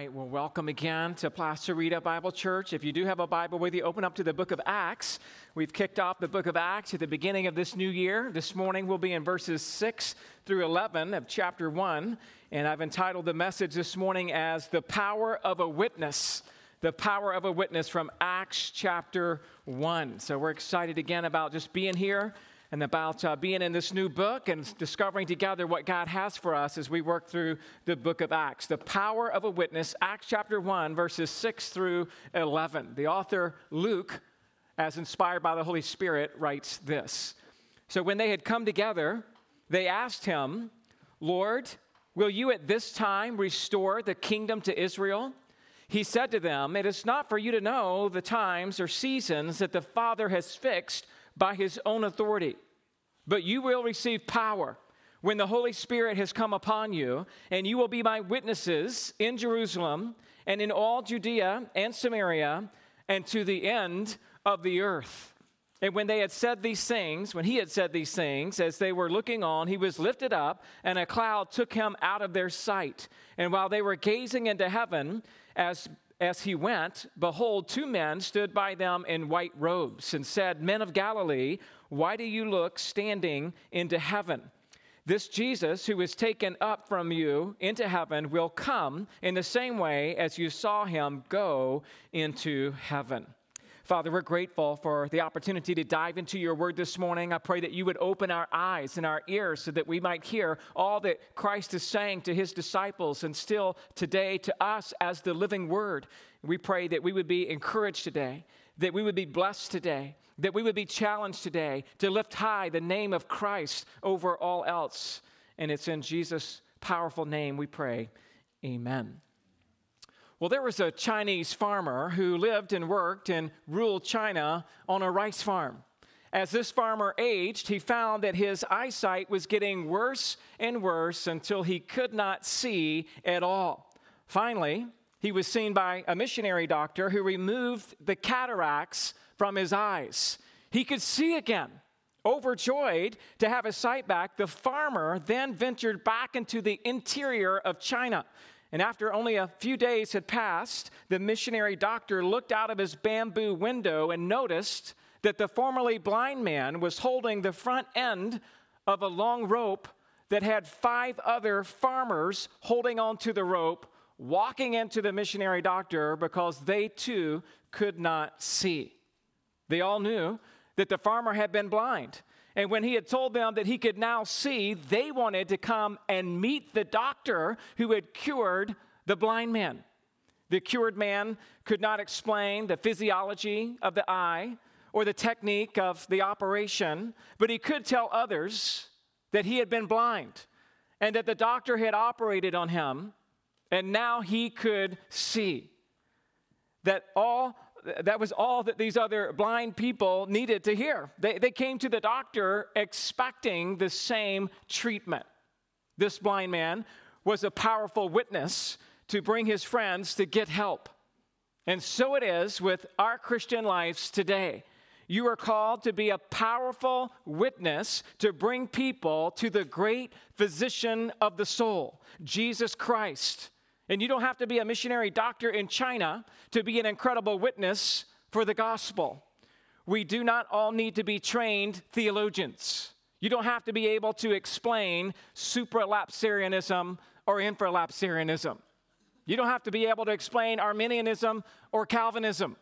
right, well, welcome again to Placerita Bible Church. If you do have a Bible with you, open up to the book of Acts. We've kicked off the book of Acts at the beginning of this new year. This morning we'll be in verses 6 through 11 of chapter 1, and I've entitled the message this morning as The Power of a Witness. The Power of a Witness from Acts chapter 1. So we're excited again about just being here and about being in this new book and discovering together what God has for us as we work through the book of Acts. The Power of a Witness, Acts chapter 1, verses 6 through 11. The author, Luke, as inspired by the Holy Spirit, writes this. So when they had come together, they asked him, "Lord, will you at this time restore the kingdom to Israel?" He said to them, "It is not for you to know the times or seasons that the Father has fixed by his own authority. But you will receive power when the Holy Spirit has come upon you, and you will be my witnesses in Jerusalem and in all Judea and Samaria and to the end of the earth." And when they had said these things, when he had said these things, as they were looking on, he was lifted up, and a cloud took him out of their sight. And while they were gazing into heaven, as he went, behold, two men stood by them in white robes and said, "Men of Galilee, why do you look standing into heaven? This Jesus who is taken up from you into heaven will come in the same way as you saw him go into heaven." Father, we're grateful for the opportunity to dive into your word this morning. I pray that you would open our eyes and our ears so that we might hear all that Christ is saying to his disciples and still today to us as the living word. We pray that we would be encouraged today, that we would be blessed today, that we would be challenged today to lift high the name of Christ over all else. And it's in Jesus' powerful name we pray. Amen. Well, there was a Chinese farmer who lived and worked in rural China on a rice farm. As this farmer aged, he found that his eyesight was getting worse and worse until he could not see at all. Finally, he was seen by a missionary doctor who removed the cataracts from his eyes. He could see again. Overjoyed to have his sight back, the farmer then ventured back into the interior of China. And after only a few days had passed, the missionary doctor looked out of his bamboo window and noticed that the formerly blind man was holding the front end of a long rope that had five other farmers holding onto the rope, walking into the missionary doctor because they too could not see. They all knew that the farmer had been blind. And when he had told them that he could now see, they wanted to come and meet the doctor who had cured the blind man. The cured man could not explain the physiology of the eye or the technique of the operation, but he could tell others that he had been blind and that the doctor had operated on him, and now he could see. That was all that these other blind people needed to hear. They came to the doctor expecting the same treatment. This blind man was a powerful witness to bring his friends to get help. And so it is with our Christian lives today. You are called to be a powerful witness to bring people to the great physician of the soul, Jesus Christ. And you don't have to be a missionary doctor in China to be an incredible witness for the gospel. We do not all need to be trained theologians. You don't have to be able to explain supralapsarianism or infralapsarianism. You don't have to be able to explain Arminianism or Calvinism.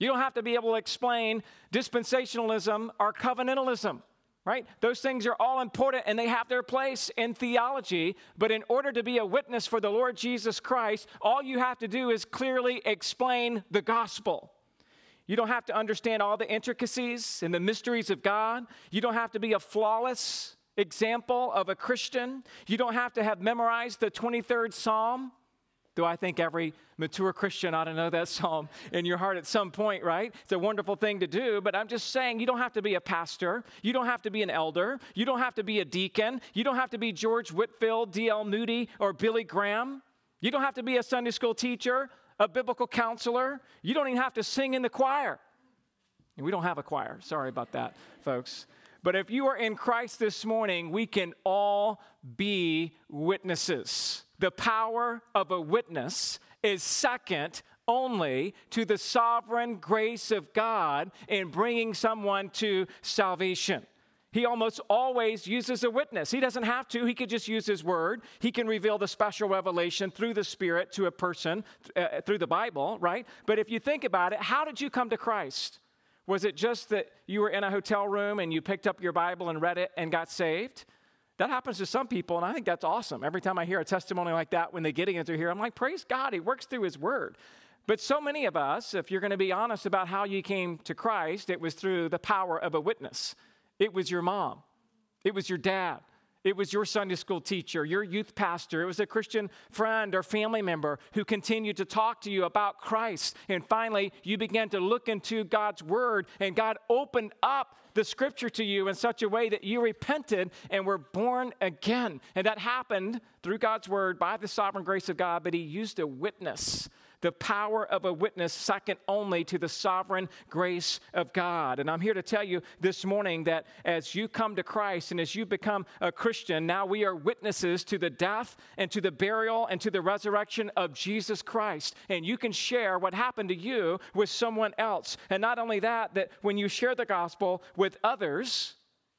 You don't have to be able to explain dispensationalism or covenantalism. Right? Those things are all important and they have their place in theology, but in order to be a witness for the Lord Jesus Christ, all you have to do is clearly explain the gospel. You don't have to understand all the intricacies and the mysteries of God. You don't have to be a flawless example of a Christian. You don't have to have memorized the 23rd Psalm, though I think every mature Christian ought to know that psalm in your heart at some point, right? It's a wonderful thing to do, but I'm just saying you don't have to be a pastor. You don't have to be an elder. You don't have to be a deacon. You don't have to be George Whitfield, D.L. Moody, or Billy Graham. You don't have to be a Sunday school teacher, a biblical counselor. You don't even have to sing in the choir. And we don't have a choir. Sorry about that, folks. But if you are in Christ this morning, we can all be witnesses. The power of a witness is second only to the sovereign grace of God in bringing someone to salvation. He almost always uses a witness. He doesn't have to. He could just use his word. He can reveal the special revelation through the Spirit to a person through the Bible, right? But if you think about it, how did you come to Christ? Was it just that you were in a hotel room and you picked up your Bible and read it and got saved? That happens to some people, and I think that's awesome. Every time I hear a testimony like that, when they get into here, I'm like, praise God, he works through his word. But so many of us, if you're going to be honest about how you came to Christ, it was through the power of a witness. It was your mom. It was your dad. It was your Sunday school teacher, your youth pastor. It was a Christian friend or family member who continued to talk to you about Christ. And finally, you began to look into God's word, and God opened up the scripture to you in such a way that you repented and were born again. And that happened through God's word by the sovereign grace of God, but he used a witness. The power of a witness, second only to the sovereign grace of God. And I'm here to tell you this morning that as you come to Christ and as you become a Christian, now we are witnesses to the death and to the burial and to the resurrection of Jesus Christ. And you can share what happened to you with someone else. And not only that, that when you share the gospel with others,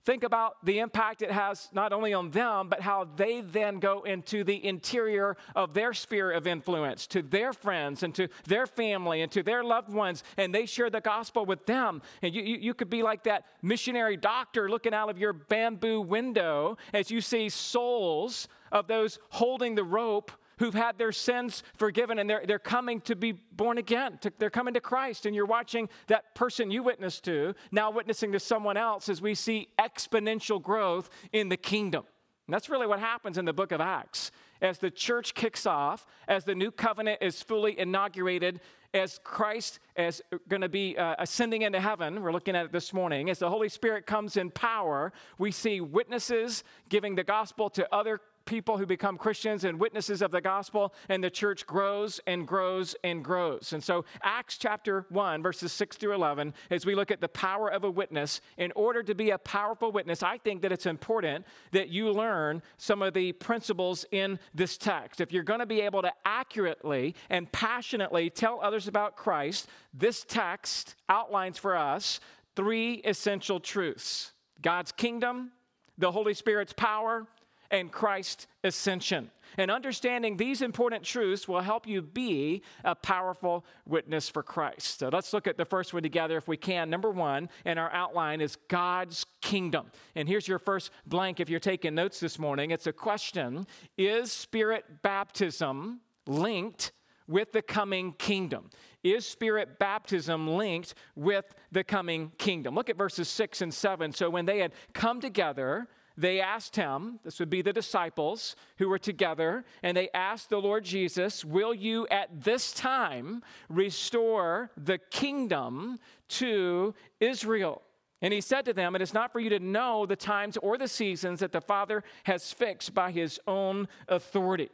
think about the impact it has not only on them, but how they then go into the interior of their sphere of influence, to their friends and to their family and to their loved ones, and they share the gospel with them. And you could be like that missionary doctor looking out of your bamboo window as you see souls of those holding the rope who've had their sins forgiven, and they're coming to be born again. They're coming to Christ, and you're watching that person you witnessed to, now witnessing to someone else as we see exponential growth in the kingdom. And that's really what happens in the book of Acts. As the church kicks off, as the new covenant is fully inaugurated, as Christ is going to be ascending into heaven, we're looking at it this morning, as the Holy Spirit comes in power, we see witnesses giving the gospel to other people who become Christians and witnesses of the gospel, and the church grows and grows and grows. And so Acts chapter 1, verses 6 through 11, as we look at the power of a witness, in order to be a powerful witness, I think that it's important that you learn some of the principles in this text. If you're going to be able to accurately and passionately tell others about Christ, this text outlines for us three essential truths: God's kingdom, the Holy Spirit's power, and Christ's ascension. And understanding these important truths will help you be a powerful witness for Christ. So let's look at the first one together if we can. Number one in our outline is God's kingdom. And here's your first blank if you're taking notes this morning. It's a question: is Spirit baptism linked with the coming kingdom? Is Spirit baptism linked with the coming kingdom? Look at verses 6 and 7. So when they had come together, they asked him, this would be the disciples who were together, and they asked the Lord Jesus, will you at this time restore the kingdom to Israel? And he said to them, it is not for you to know the times or the seasons that the Father has fixed by his own authority.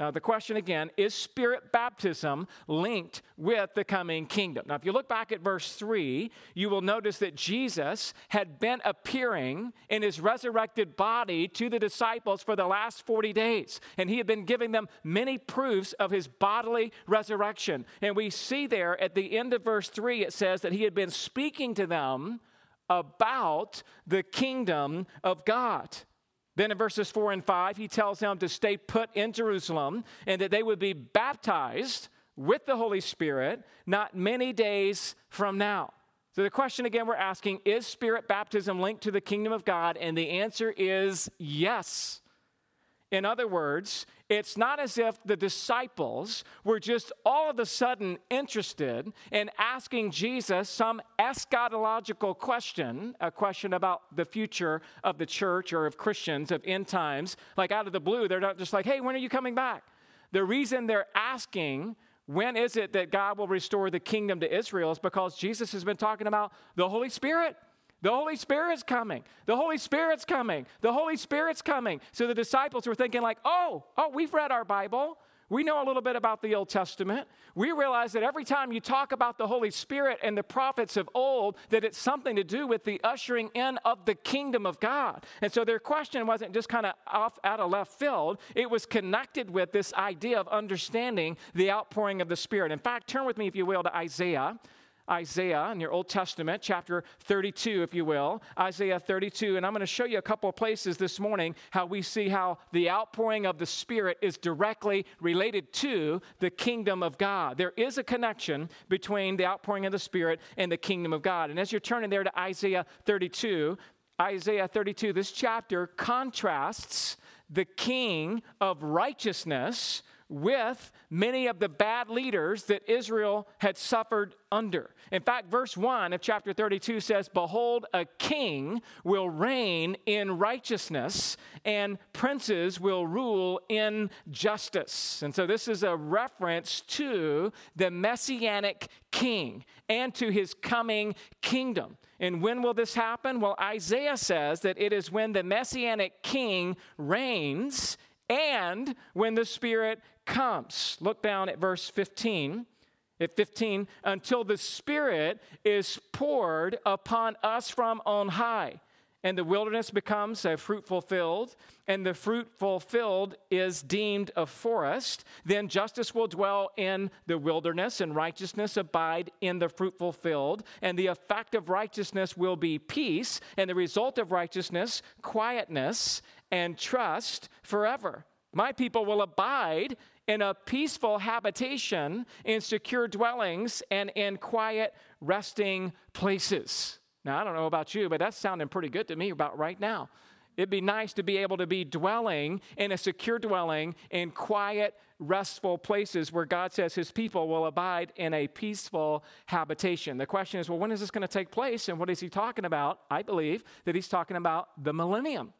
Now, the question again, is Spirit baptism linked with the coming kingdom? Now, if you look back at verse 3, you will notice that Jesus had been appearing in his resurrected body to the disciples for the last 40 days, and he had been giving them many proofs of his bodily resurrection. And we see there at the end of verse 3, it says that he had been speaking to them about the kingdom of God. Then in verses 4 and 5, he tells them to stay put in Jerusalem and that they would be baptized with the Holy Spirit not many days from now. So the question again we're asking, is Spirit baptism linked to the kingdom of God? And the answer is yes. In other words, it's not as if the disciples were just all of a sudden interested in asking Jesus some eschatological question, a question about the future of the church or of Christians, of end times. Like out of the blue, they're not just like, hey, when are you coming back? The reason they're asking, when is it that God will restore the kingdom to Israel, is because Jesus has been talking about the Holy Spirit. The Holy Spirit's coming. The Holy Spirit's coming. The Holy Spirit's coming. So the disciples were thinking like, oh, we've read our Bible. We know a little bit about the Old Testament. We realize that every time you talk about the Holy Spirit and the prophets of old, that it's something to do with the ushering in of the kingdom of God. And so their question wasn't just kind of off out of left field. It was connected with this idea of understanding the outpouring of the Spirit. In fact, turn with me, if you will, to Isaiah in your Old Testament, chapter 32, if you will, Isaiah 32. And I'm going to show you a couple of places this morning how we see how the outpouring of the Spirit is directly related to the kingdom of God. There is a connection between the outpouring of the Spirit and the kingdom of God. And as you're turning there to Isaiah 32, this chapter contrasts the king of righteousness with many of the bad leaders that Israel had suffered under. In fact, verse 1 of chapter 32 says, "Behold, a king will reign in righteousness, and princes will rule in justice." And so this is a reference to the messianic king and to his coming kingdom. And when will this happen? Well, Isaiah says that it is when the messianic king reigns and when the Spirit comes. Look down at verse 15. At 15, "Until the Spirit is poured upon us from on high, and the wilderness becomes a fruitful field, and the fruitful field is deemed a forest, then justice will dwell in the wilderness, and righteousness abide in the fruitful field. And the effect of righteousness will be peace, and the result of righteousness, quietness, and trust forever. My people will abide in a peaceful habitation, in secure dwellings, and in quiet resting places." Now, I don't know about you, but that's sounding pretty good to me about right now. It'd be nice to be able to be dwelling in a secure dwelling in quiet, restful places where God says his people will abide in a peaceful habitation. The question is, well, when is this going to take place? And what is he talking about? I believe that he's talking about the millennium.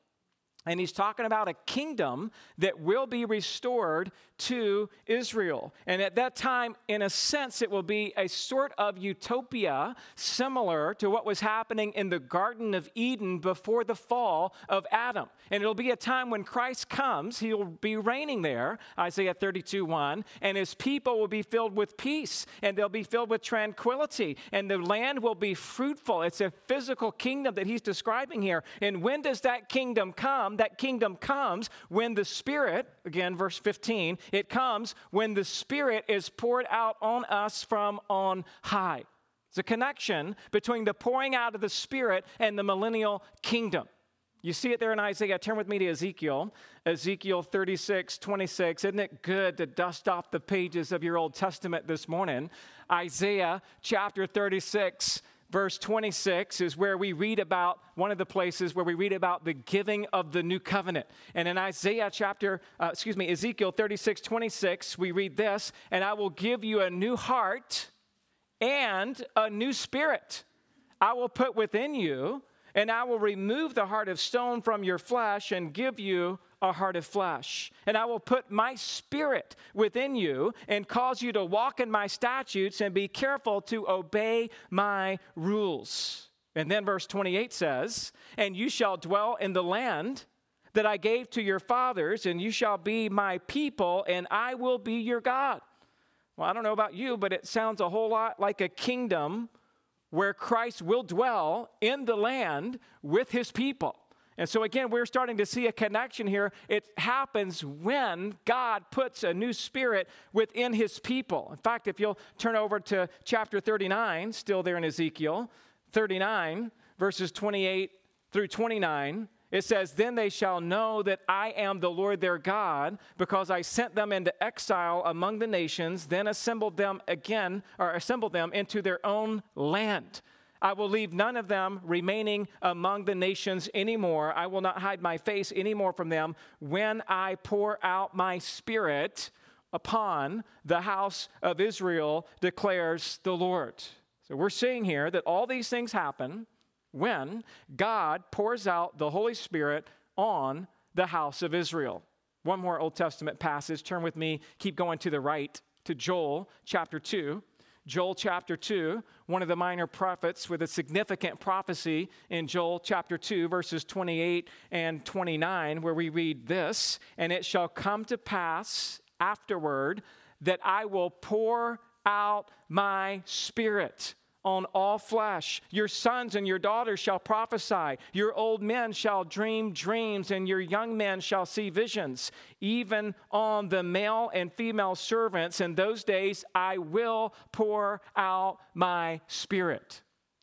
And he's talking about a kingdom that will be restored to Israel. And at that time, in a sense, it will be a sort of utopia similar to what was happening in the Garden of Eden before the fall of Adam. And it'll be a time when Christ comes, he'll be reigning there, Isaiah 32:1, and his people will be filled with peace, and they'll be filled with tranquility, and the land will be fruitful. It's a physical kingdom that he's describing here. And when does that kingdom come? That kingdom comes when the Spirit, again, verse 15, it comes when the Spirit is poured out on us from on high. It's a connection between the pouring out of the Spirit and the millennial kingdom. You see it there in Isaiah. Turn with me to Ezekiel 36:26. Isn't it good to dust off the pages of your Old Testament this morning? Isaiah chapter 36. Verse 26 is where we read about one of the places where we read about the giving of the new covenant. And in Ezekiel 36:26, we read this, "And I will give you a new heart and a new spirit. I will put within you, and I will remove the heart of stone from your flesh and give you a heart of flesh. And I will put my Spirit within you and cause you to walk in my statutes and be careful to obey my rules." And then verse 28 says, "And you shall dwell in the land that I gave to your fathers, and you shall be my people, and I will be your God." Well, I don't know about you, but it sounds a whole lot like a kingdom where Christ will dwell in the land with his people. And so again, we're starting to see a connection here. It happens when God puts a new spirit within his people. In fact, if you'll turn over to chapter 39, still there in Ezekiel, 39, verses 28 through 29, it says, "Then they shall know that I am the Lord their God, because I sent them into exile among the nations, then assembled them into their own land. I will leave none of them remaining among the nations anymore. I will not hide my face anymore from them when I pour out my Spirit upon the house of Israel, declares the Lord." So we're seeing here that all these things happen when God pours out the Holy Spirit on the house of Israel. One more Old Testament passage. Turn with me, keep going to the right, to Joel chapter 2. Joel chapter 2, one of the minor prophets with a significant prophecy in Joel chapter 2, verses 28 and 29, where we read this, "And it shall come to pass afterward that I will pour out my spirit on all flesh. Your sons and your daughters shall prophesy. Your old men shall dream dreams, and your young men shall see visions. Even on the male and female servants in those days, I will pour out my spirit.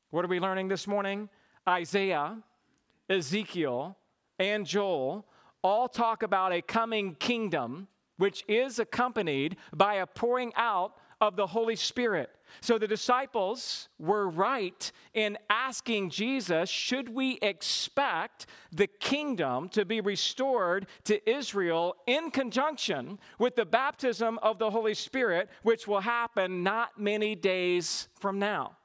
What are we learning this morning? Isaiah, Ezekiel, and Joel all talk about a coming kingdom, which is accompanied by a pouring out of the Holy Spirit. So the disciples were right in asking Jesus, should we expect the kingdom to be restored to Israel in conjunction with the baptism of the Holy Spirit, which will happen not many days from now?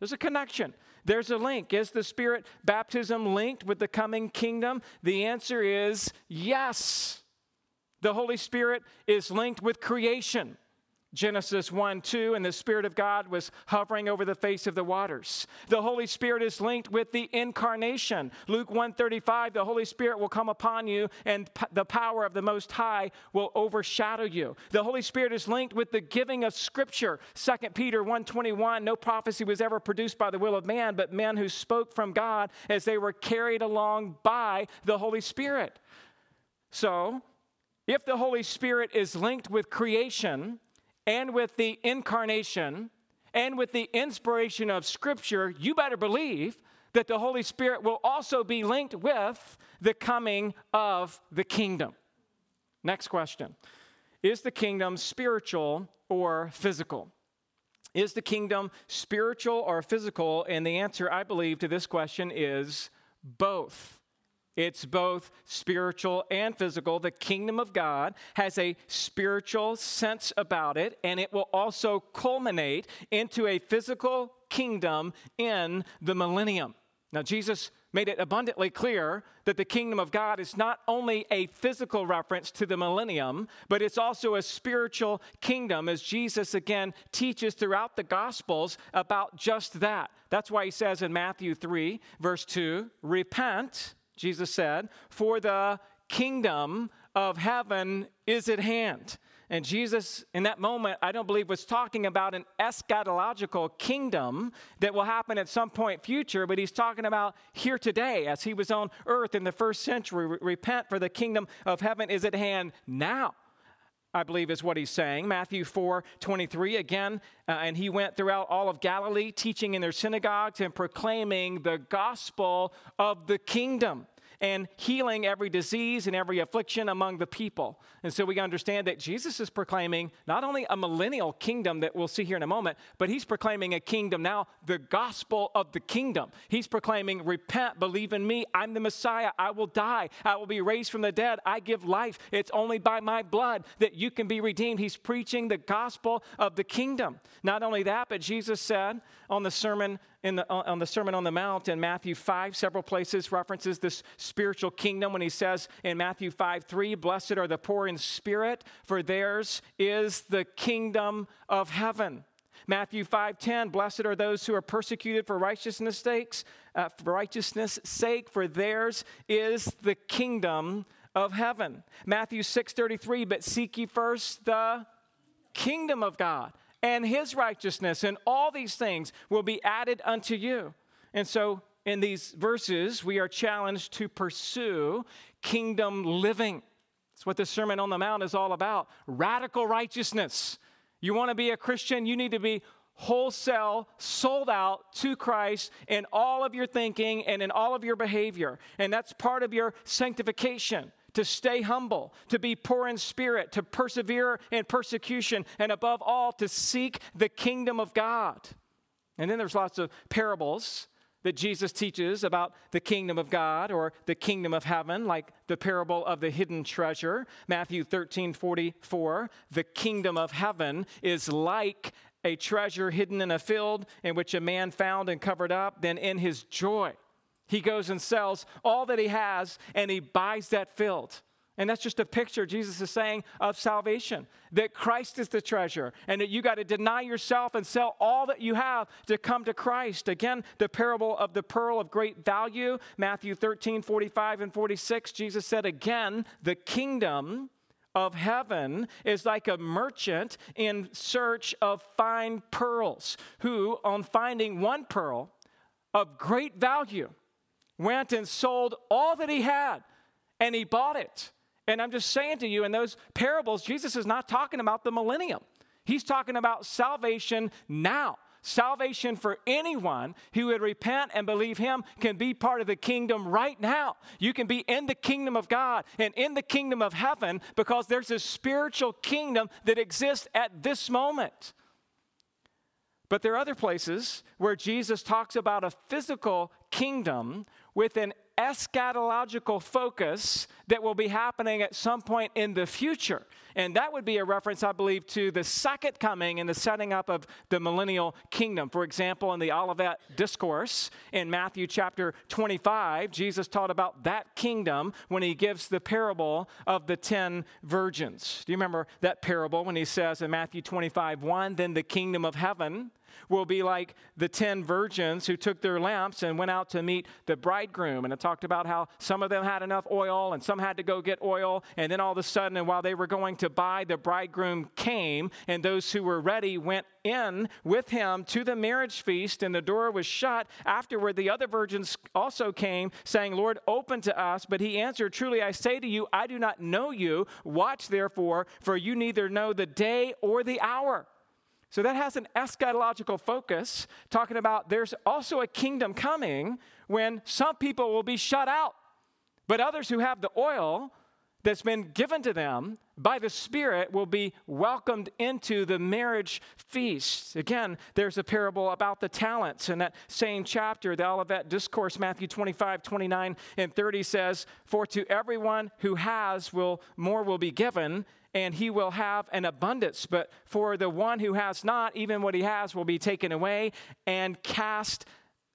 There's a connection. There's a link. Is the Spirit baptism linked with the coming kingdom? The answer is yes. The Holy Spirit is linked with creation. Genesis 1:2, and the Spirit of God was hovering over the face of the waters. The Holy Spirit is linked with the incarnation. Luke 1:35, the Holy Spirit will come upon you, and the power of the Most High will overshadow you. The Holy Spirit is linked with the giving of Scripture. 2 Peter 1:21, no prophecy was ever produced by the will of man, but men who spoke from God as they were carried along by the Holy Spirit. So, if the Holy Spirit is linked with creation, and with the incarnation, and with the inspiration of Scripture, you better believe that the Holy Spirit will also be linked with the coming of the kingdom. Next question. Is the kingdom spiritual or physical? Is the kingdom spiritual or physical? And the answer, I believe, to this question is both. It's both spiritual and physical. The kingdom of God has a spiritual sense about it, and it will also culminate into a physical kingdom in the millennium. Now, Jesus made it abundantly clear that the kingdom of God is not only a physical reference to the millennium, but it's also a spiritual kingdom, as Jesus again teaches throughout the Gospels about just that. That's why he says in Matthew 3, verse 2, repent, Jesus said, for the kingdom of heaven is at hand. And Jesus, in that moment, I don't believe was talking about an eschatological kingdom that will happen at some point future, but he's talking about here today, as he was on earth in the first century. Repent, for the kingdom of heaven is at hand now, I believe is what he's saying. Matthew 4:23 again, and he went throughout all of Galilee, teaching in their synagogues and proclaiming the gospel of the kingdom and healing every disease and every affliction among the people. And so we understand that Jesus is proclaiming not only a millennial kingdom that we'll see here in a moment, but he's proclaiming a kingdom now, the gospel of the kingdom. He's proclaiming, repent, believe in me, I'm the Messiah, I will die, I will be raised from the dead, I give life, it's only by my blood that you can be redeemed. He's preaching the gospel of the kingdom. Not only that, but Jesus said on the sermon, on the Sermon on the Mount in Matthew 5, several places references this spiritual kingdom when he says in Matthew 5:3, blessed are the poor in spirit, for theirs is the kingdom of heaven. Matthew 5:10, blessed are those who are persecuted for righteousness' sake, for theirs is the kingdom of heaven. Matthew 6:33, but seek ye first the kingdom of God and his righteousness, and all these things will be added unto you. And so in these verses, we are challenged to pursue kingdom living. That's what the Sermon on the Mount is all about, radical righteousness. You want to be a Christian, you need to be wholesale, sold out to Christ in all of your thinking and in all of your behavior. And that's part of your sanctification. To stay humble, to be poor in spirit, to persevere in persecution, and above all, to seek the kingdom of God. And then there's lots of parables that Jesus teaches about the kingdom of God or the kingdom of heaven, like the parable of the hidden treasure, Matthew 13:44. The kingdom of heaven is like a treasure hidden in a field in which a man found and covered up, then in his joy he goes and sells all that he has, and he buys that field. And that's just a picture, Jesus is saying, of salvation, that Christ is the treasure, and that you got to deny yourself and sell all that you have to come to Christ. Again, the parable of the pearl of great value, Matthew 13:45 and 46, Jesus said, again, the kingdom of heaven is like a merchant in search of fine pearls, who, on finding one pearl of great value, went and sold all that he had, and he bought it. And I'm just saying to you, in those parables, Jesus is not talking about the millennium. He's talking about salvation now. Salvation for anyone who would repent and believe him can be part of the kingdom right now. You can be in the kingdom of God and in the kingdom of heaven because there's a spiritual kingdom that exists at this moment. But there are other places where Jesus talks about a physical kingdom with an eschatological focus that will be happening at some point in the future. And that would be a reference, I believe, to the second coming and the setting up of the millennial kingdom. For example, in the Olivet Discourse in Matthew chapter 25, Jesus taught about that kingdom when he gives the parable of the 10 virgins. Do you remember that parable when he says in Matthew 25:1, "Then the kingdom of heaven will be like the 10 virgins who took their lamps and went out to meet the bridegroom." And it talked about how some of them had enough oil and some had to go get oil. And then all of a sudden, and while they were going to buy, the bridegroom came, and those who were ready went in with him to the marriage feast, and the door was shut. Afterward, the other virgins also came, saying, "Lord, open to us." But he answered, "Truly I say to you, I do not know you. Watch therefore, for you neither know the day or the hour." So that has an eschatological focus, talking about there's also a kingdom coming when some people will be shut out, but others who have the oil that's been given to them by the Spirit will be welcomed into the marriage feast. Again, there's a parable about the talents in that same chapter, the Olivet Discourse, Matthew 25:29-30 says, "For to everyone who has more will be given, and he will have an abundance. But for the one who has not, even what he has will be taken away. And cast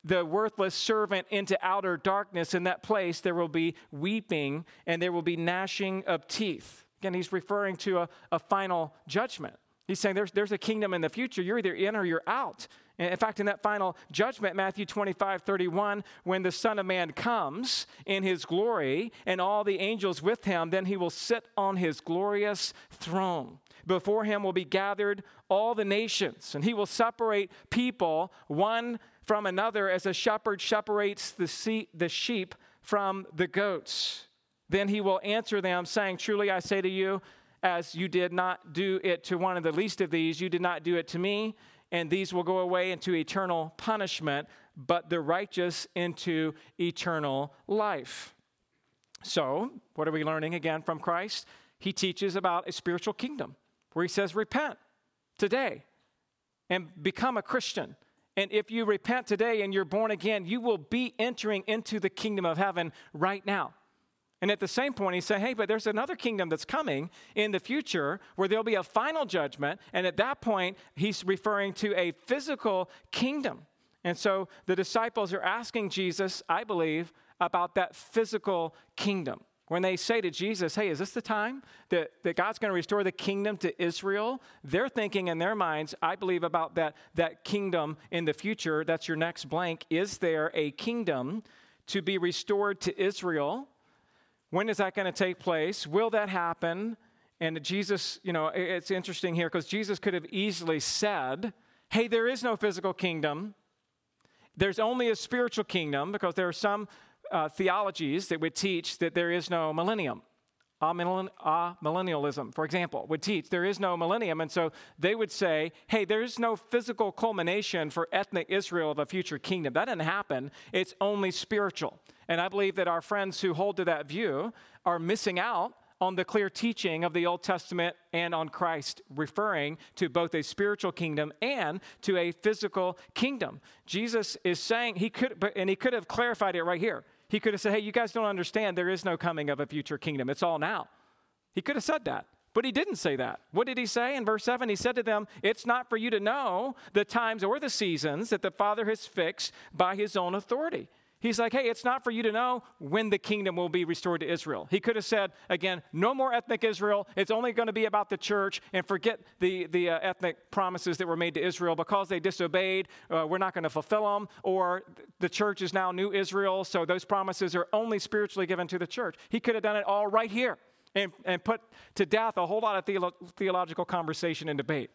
the worthless servant into outer darkness. In that place there will be weeping, and there will be gnashing of teeth." Again, he's referring to a final judgment. He's saying there's a kingdom in the future. You're either in or you're out. In fact, in that final judgment, Matthew 25:31, "When the Son of Man comes in his glory and all the angels with him, then he will sit on his glorious throne. Before him will be gathered all the nations, and he will separate people one from another as a shepherd separates the sheep from the goats. Then he will answer them, saying, 'Truly I say to you, as you did not do it to one of the least of these, you did not do it to me.' And these will go away into eternal punishment, but the righteous into eternal life." So, what are we learning again from Christ? He teaches about a spiritual kingdom where he says, repent today and become a Christian. And if you repent today and you're born again, you will be entering into the kingdom of heaven right now. And at the same point, he said, hey, but there's another kingdom that's coming in the future where there'll be a final judgment. And at that point, he's referring to a physical kingdom. And so the disciples are asking Jesus, I believe, about that physical kingdom. When they say to Jesus, hey, is this the time that God's going to restore the kingdom to Israel? They're thinking in their minds, I believe, about that kingdom in the future. That's your next blank. Is there a kingdom to be restored to Israel? When is that going to take place? Will that happen? And Jesus, it's interesting here because Jesus could have easily said, hey, there is no physical kingdom. There's only a spiritual kingdom, because there are some theologies that would teach that there is no millennium. Amillennialism, for example, would teach there is no millennium. And so they would say, hey, there is no physical culmination for ethnic Israel of a future kingdom. That didn't happen. It's only spiritual. And I believe that our friends who hold to that view are missing out on the clear teaching of the Old Testament and on Christ, referring to both a spiritual kingdom and to a physical kingdom. Jesus is saying he could have clarified it right here. He could have said, hey, you guys don't understand. There is no coming of a future kingdom. It's all now. He could have said that, but he didn't say that. What did he say in verse 7? He said to them, it's not for you to know the times or the seasons that the Father has fixed by his own authority. He's like, hey, it's not for you to know when the kingdom will be restored to Israel. He could have said, again, no more ethnic Israel. It's only going to be about the church, and forget the ethnic promises that were made to Israel because they disobeyed. We're not going to fulfill them, or the church is now new Israel, so those promises are only spiritually given to the church. He could have done it all right here. and put to death a whole lot of theological conversation and debate,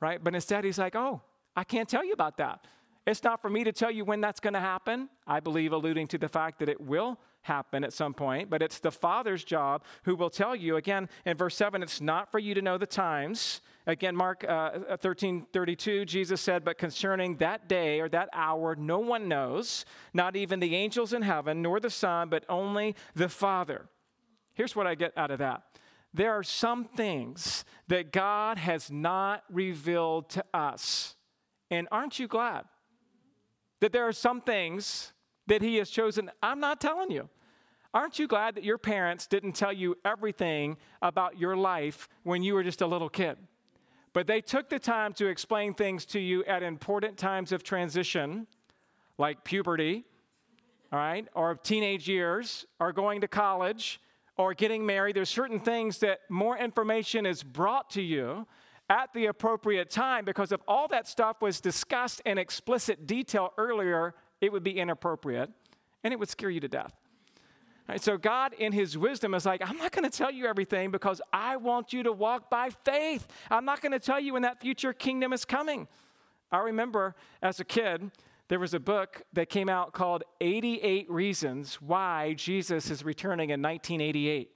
right? But instead, he's like, oh, I can't tell you about that. It's not for me to tell you when that's going to happen. I believe alluding to the fact that it will happen at some point, but it's the Father's job who will tell you. Again, in verse 7, it's not for you to know the times. Again, Mark 13:32, Jesus said, but concerning that day or that hour, no one knows, not even the angels in heaven, nor the Son, but only the Father. Here's what I get out of that. There are some things that God has not revealed to us. And aren't you glad that there are some things that he has chosen? I'm not telling you. Aren't you glad that your parents didn't tell you everything about your life when you were just a little kid? But they took the time to explain things to you at important times of transition, like puberty, all right, or teenage years, or going to college, or getting married. There's certain things that more information is brought to you at the appropriate time, because if all that stuff was discussed in explicit detail earlier, it would be inappropriate, and it would scare you to death. All right, so God, in his wisdom, is like, I'm not going to tell you everything because I want you to walk by faith. I'm not going to tell you when that future kingdom is coming. I remember as a kid, there was a book that came out called 88 Reasons Why Jesus is Returning in 1988.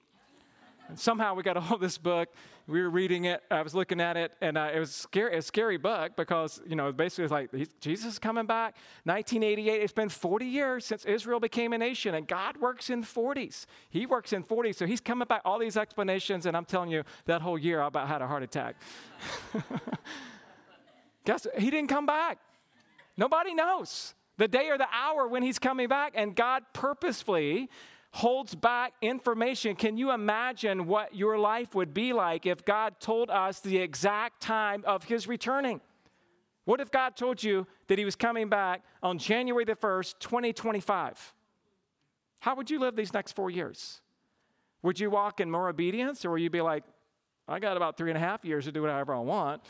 And somehow we got a hold of this book. We were reading it. I was looking at it, and it was scary, a scary book because, you know, basically it's like, Jesus is coming back. 1988, it's been 40 years since Israel became a nation, and God works in 40s. He works in 40s, so he's coming back. All these explanations, and I'm telling you, that whole year I about had a heart attack. Guess he didn't come back. Nobody knows the day or the hour when he's coming back, and God purposefully holds back information. Can you imagine what your life would be like if God told us the exact time of his returning? What if God told you that he was coming back on January the 1st, 2025? How would you live these next 4 years? Would you walk in more obedience, or would you be like, I got about 3.5 years to do whatever I want.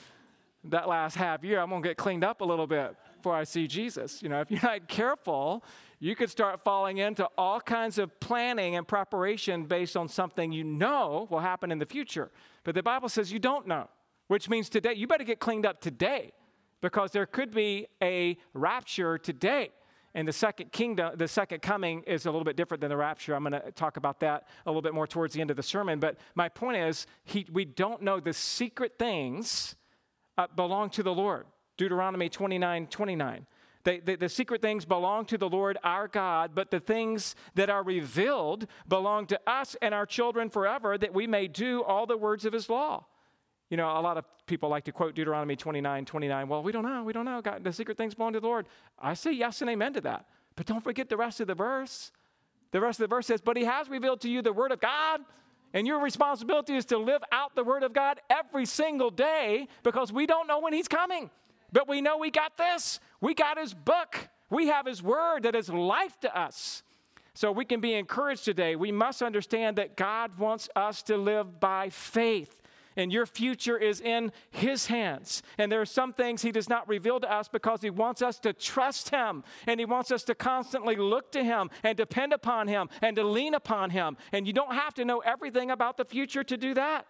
That last half year, I'm going to get cleaned up a little bit before I see Jesus. You know, if you're not careful, you could start falling into all kinds of planning and preparation based on something you know will happen in the future. But the Bible says you don't know, which means today, you better get cleaned up today, because there could be a rapture today. And the second kingdom, the second coming is a little bit different than the rapture. I'm going to talk about that a little bit more towards the end of the sermon. But my point is, we don't know the secret things belong to the Lord. Deuteronomy 29:29. The secret things belong to the Lord our God, but the things that are revealed belong to us and our children forever, that we may do all the words of his law. You know, a lot of people like to quote Deuteronomy 29:29. Well, we don't know. God, the secret things belong to the Lord. I say yes and amen to that. But don't forget the rest of the verse. The rest of the verse says, but he has revealed to you the word of God. And your responsibility is to live out the word of God every single day, because we don't know when he's coming. But we know we got this. We got his book. We have his word that is life to us. So we can be encouraged today. We must understand that God wants us to live by faith. And your future is in his hands. And there are some things he does not reveal to us because he wants us to trust him. And he wants us to constantly look to him and depend upon him and to lean upon him. And you don't have to know everything about the future to do that.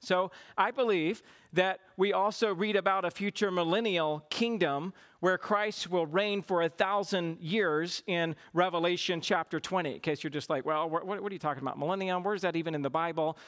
So I believe that we also read about a future millennial kingdom where Christ will reign for 1,000 years in Revelation chapter 20. In case you're just like, well, what are you talking about? Millennium? Where's that even in the Bible?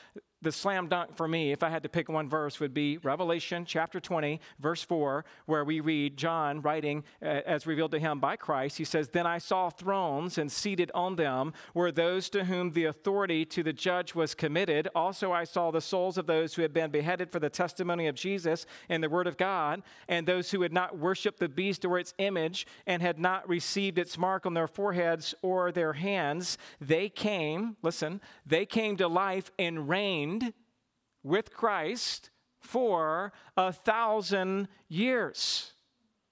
The slam dunk for me, if I had to pick one verse, would be Revelation chapter 20, verse 4, where we read John writing as revealed to him by Christ. He says, then I saw thrones, and seated on them were those to whom the authority to the judge was committed. Also I saw the souls of those who had been beheaded for the testimony of Jesus and the word of God, and those who had not worshiped the beast or its image and had not received its mark on their foreheads or their hands. They came to life and reigned with Christ for 1,000 years.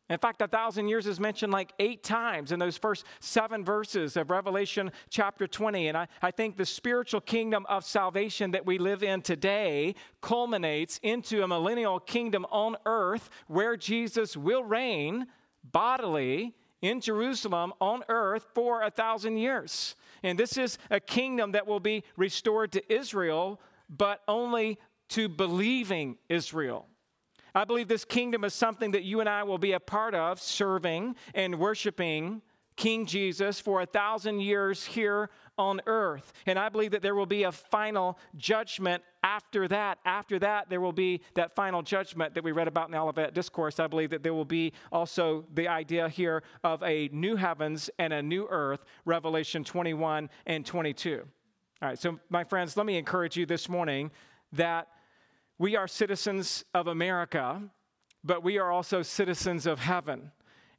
In fact, 1,000 years is mentioned like 8 times in those first 7 verses of Revelation chapter 20. And I think the spiritual kingdom of salvation that we live in today culminates into a millennial kingdom on earth where Jesus will reign bodily in Jerusalem on earth for 1,000 years. And this is a kingdom that will be restored to Israel, but only to believing Israel. I believe this kingdom is something that you and I will be a part of, serving and worshiping King Jesus for 1,000 years here on earth. And I believe that there will be a final judgment after that. After that, there will be that final judgment that we read about in the Olivet Discourse. I believe that there will be also the idea here of a new heavens and a new earth, Revelation 21 and 22. All right, so my friends, let me encourage you this morning that we are citizens of America, but we are also citizens of heaven.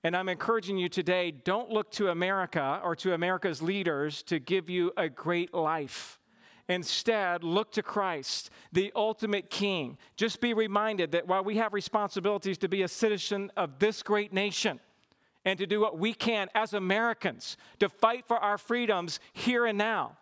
And I'm encouraging you today, don't look to America or to America's leaders to give you a great life. Instead, look to Christ, the ultimate King. Just be reminded that while we have responsibilities to be a citizen of this great nation and to do what we can as Americans to fight for our freedoms here and now,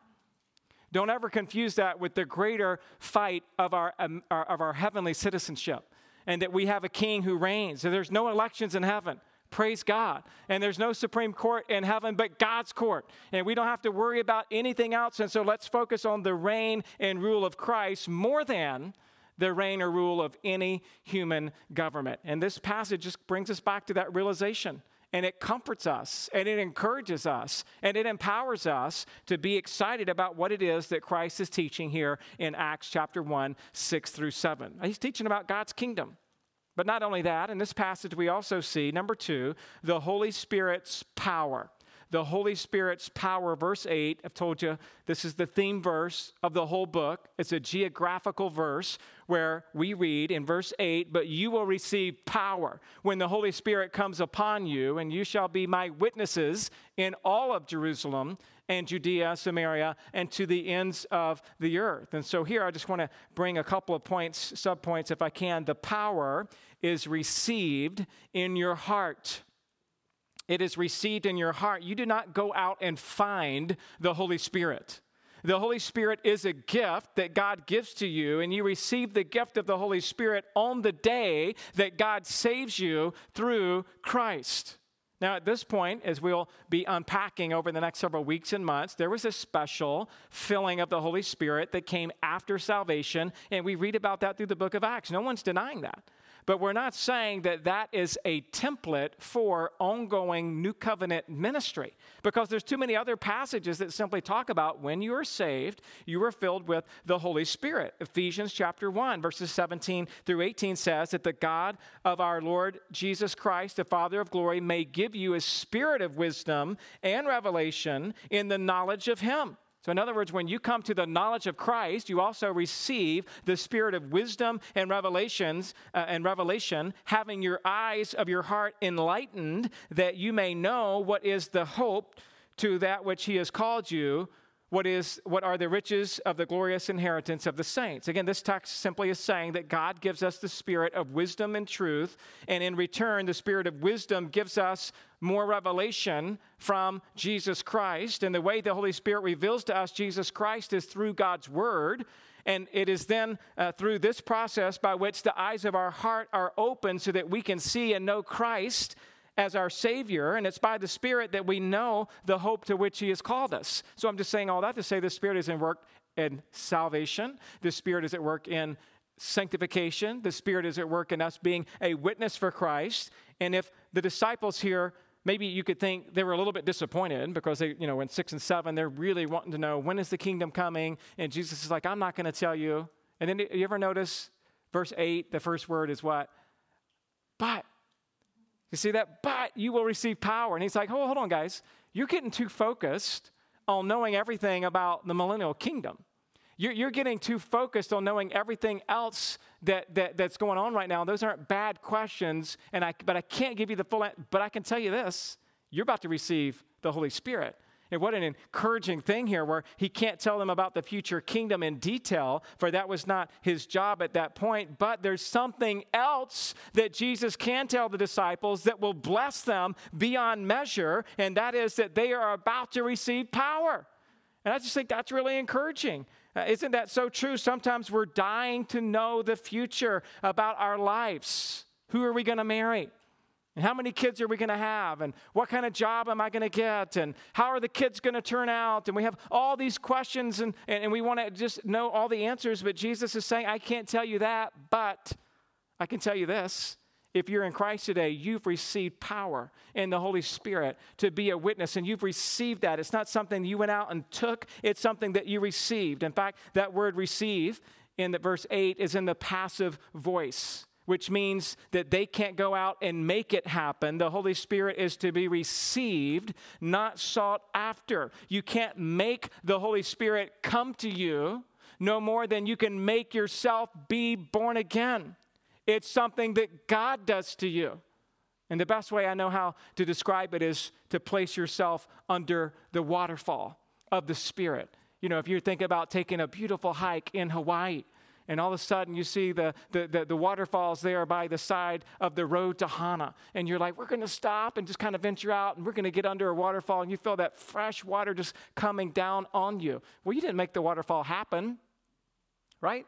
don't ever confuse that with the greater fight of our heavenly citizenship, and that we have a king who reigns. So there's no elections in heaven. Praise God. And there's no Supreme Court in heaven but God's court. And we don't have to worry about anything else. And so let's focus on the reign and rule of Christ more than the reign or rule of any human government. And this passage just brings us back to that realization. And it comforts us, and it encourages us, and it empowers us to be excited about what it is that Christ is teaching here in Acts chapter 1, 6 through 7. He's teaching about God's kingdom. But not only that, in this passage we also see, number two, the Holy Spirit's power. The Holy Spirit's power, verse 8, I've told you this is the theme verse of the whole book. It's a geographical verse where we read in verse 8, but you will receive power when the Holy Spirit comes upon you, and you shall be my witnesses in all of Jerusalem and Judea, Samaria, and to the ends of the earth. And so here I just want to bring a couple of points, subpoints if I can. The power is received in your heart. It is received in your heart. You do not go out and find the Holy Spirit. The Holy Spirit is a gift that God gives to you, and you receive the gift of the Holy Spirit on the day that God saves you through Christ. Now, at this point, as we'll be unpacking over the next several weeks and months, there was a special filling of the Holy Spirit that came after salvation, and we read about that through the book of Acts. No one's denying that. But we're not saying that that is a template for ongoing new covenant ministry, because there's too many other passages that simply talk about when you are saved, you are filled with the Holy Spirit. Ephesians chapter 1, verses 17 through 18 says that the God of our Lord Jesus Christ, the Father of glory, may give you a spirit of wisdom and revelation in the knowledge of him. So in other words, when you come to the knowledge of Christ, you also receive the spirit of wisdom and revelation, having your eyes of your heart enlightened, that you may know what is the hope to that which he has called you, what are the riches of the glorious inheritance of the saints. Again, this text simply is saying that God gives us the spirit of wisdom and truth, and in return, the spirit of wisdom gives us more revelation from Jesus Christ. And the way the Holy Spirit reveals to us Jesus Christ is through God's word. And it is then through this process by which the eyes of our heart are opened so that we can see and know Christ as our Savior. And it's by the Spirit that we know the hope to which he has called us. So I'm just saying all that to say the Spirit is at work in salvation. The Spirit is at work in sanctification. The Spirit is at work in us being a witness for Christ. And if the disciples here, maybe you could think they were a little bit disappointed because they, in 6 and 7, they're really wanting to know, when is the kingdom coming? And Jesus is like, I'm not going to tell you. And then you ever notice verse 8, the first word is what? But. You see that? But you will receive power. And he's like, oh, hold on, guys. You're getting too focused on knowing everything about the millennial kingdom. You're getting too focused on knowing everything else that's going on right now. Those aren't bad questions, but I can't give you the full answer. But I can tell you this, you're about to receive the Holy Spirit. And what an encouraging thing here, where he can't tell them about the future kingdom in detail, for that was not his job at that point. But there's something else that Jesus can tell the disciples that will bless them beyond measure, and that is that they are about to receive power. And I just think that's really encouraging. Isn't that so true? Sometimes we're dying to know the future about our lives. Who are we going to marry? And how many kids are we going to have? And what kind of job am I going to get? And how are the kids going to turn out? And we have all these questions, and we want to just know all the answers. But Jesus is saying, I can't tell you that, but I can tell you this. If you're in Christ today, you've received power in the Holy Spirit to be a witness, and you've received that. It's not something you went out and took. It's something that you received. In fact, that word receive in the verse 8 is in the passive voice, which means that they can't go out and make it happen. The Holy Spirit is to be received, not sought after. You can't make the Holy Spirit come to you no more than you can make yourself be born again. It's something that God does to you. And the best way I know how to describe it is to place yourself under the waterfall of the Spirit. You know, if you think about taking a beautiful hike in Hawaii, and all of a sudden you see the waterfalls there by the side of the road to Hana, and you're like, we're going to stop and just kind of venture out, and we're going to get under a waterfall, and you feel that fresh water just coming down on you. Well, you didn't make the waterfall happen, right?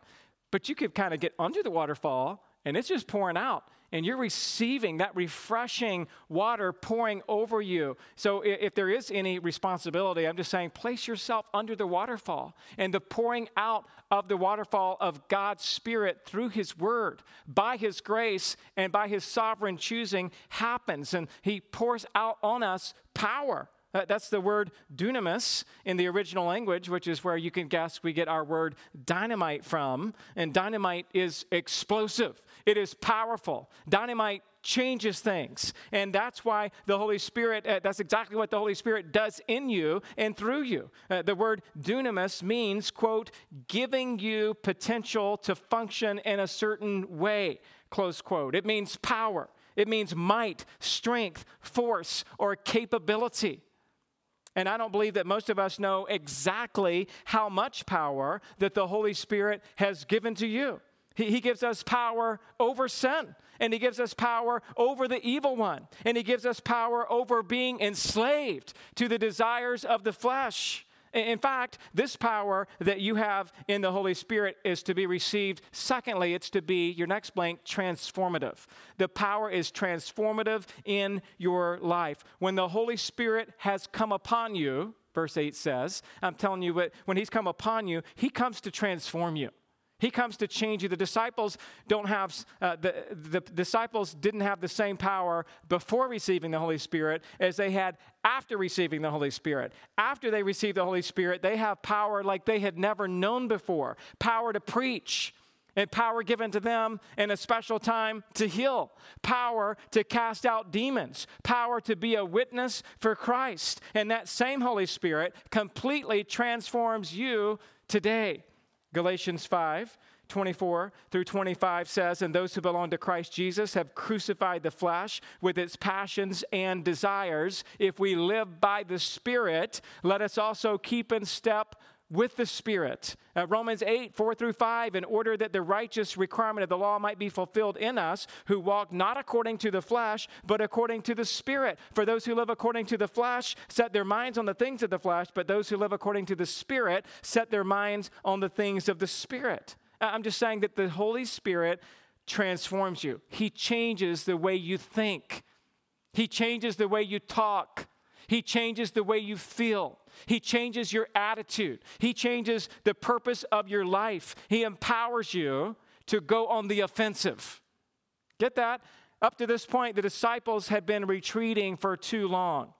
But you could kind of get under the waterfall, and it's just pouring out, and you're receiving that refreshing water pouring over you. So if there is any responsibility, I'm just saying, place yourself under the waterfall and the pouring out of the waterfall of God's Spirit through His Word, by His grace and by His sovereign choosing happens, and He pours out on us power. That's the word dunamis in the original language, which is where you can guess we get our word dynamite from. And dynamite is explosive. It is powerful. Dynamite changes things. And that's why the Holy Spirit, that's exactly what the Holy Spirit does in you and through you. The word dunamis means, quote, giving you potential to function in a certain way, close quote. It means power. It means might, strength, force, or capability. And I don't believe that most of us know exactly how much power that the Holy Spirit has given to you. He gives us power over sin, and He gives us power over the evil one, and He gives us power over being enslaved to the desires of the flesh. In fact, this power that you have in the Holy Spirit is to be received. Secondly, it's to be, your next blank, transformative. The power is transformative in your life. When the Holy Spirit has come upon you, verse 8 says, I'm telling you, when He's come upon you, He comes to transform you. He comes to change you. The disciples disciples didn't have the same power before receiving the Holy Spirit as they had after receiving the Holy Spirit. After they received the Holy Spirit, they have power like they had never known before. Power to preach, and power given to them in a special time to heal, power to cast out demons, power to be a witness for Christ. And that same Holy Spirit completely transforms you today. Galatians 5:24-25 says, and those who belong to Christ Jesus have crucified the flesh with its passions and desires. If we live by the Spirit, let us also keep in step with the Spirit. Romans 8:4-5, in order that the righteous requirement of the law might be fulfilled in us, who walk not according to the flesh, but according to the Spirit. For those who live according to the flesh set their minds on the things of the flesh, but those who live according to the Spirit set their minds on the things of the Spirit. I'm just saying that the Holy Spirit transforms you. He changes the way you think. He changes the way you talk. He changes the way you feel. He changes your attitude. He changes the purpose of your life. He empowers you to go on the offensive. Get that? Up to this point, the disciples had been retreating for too long.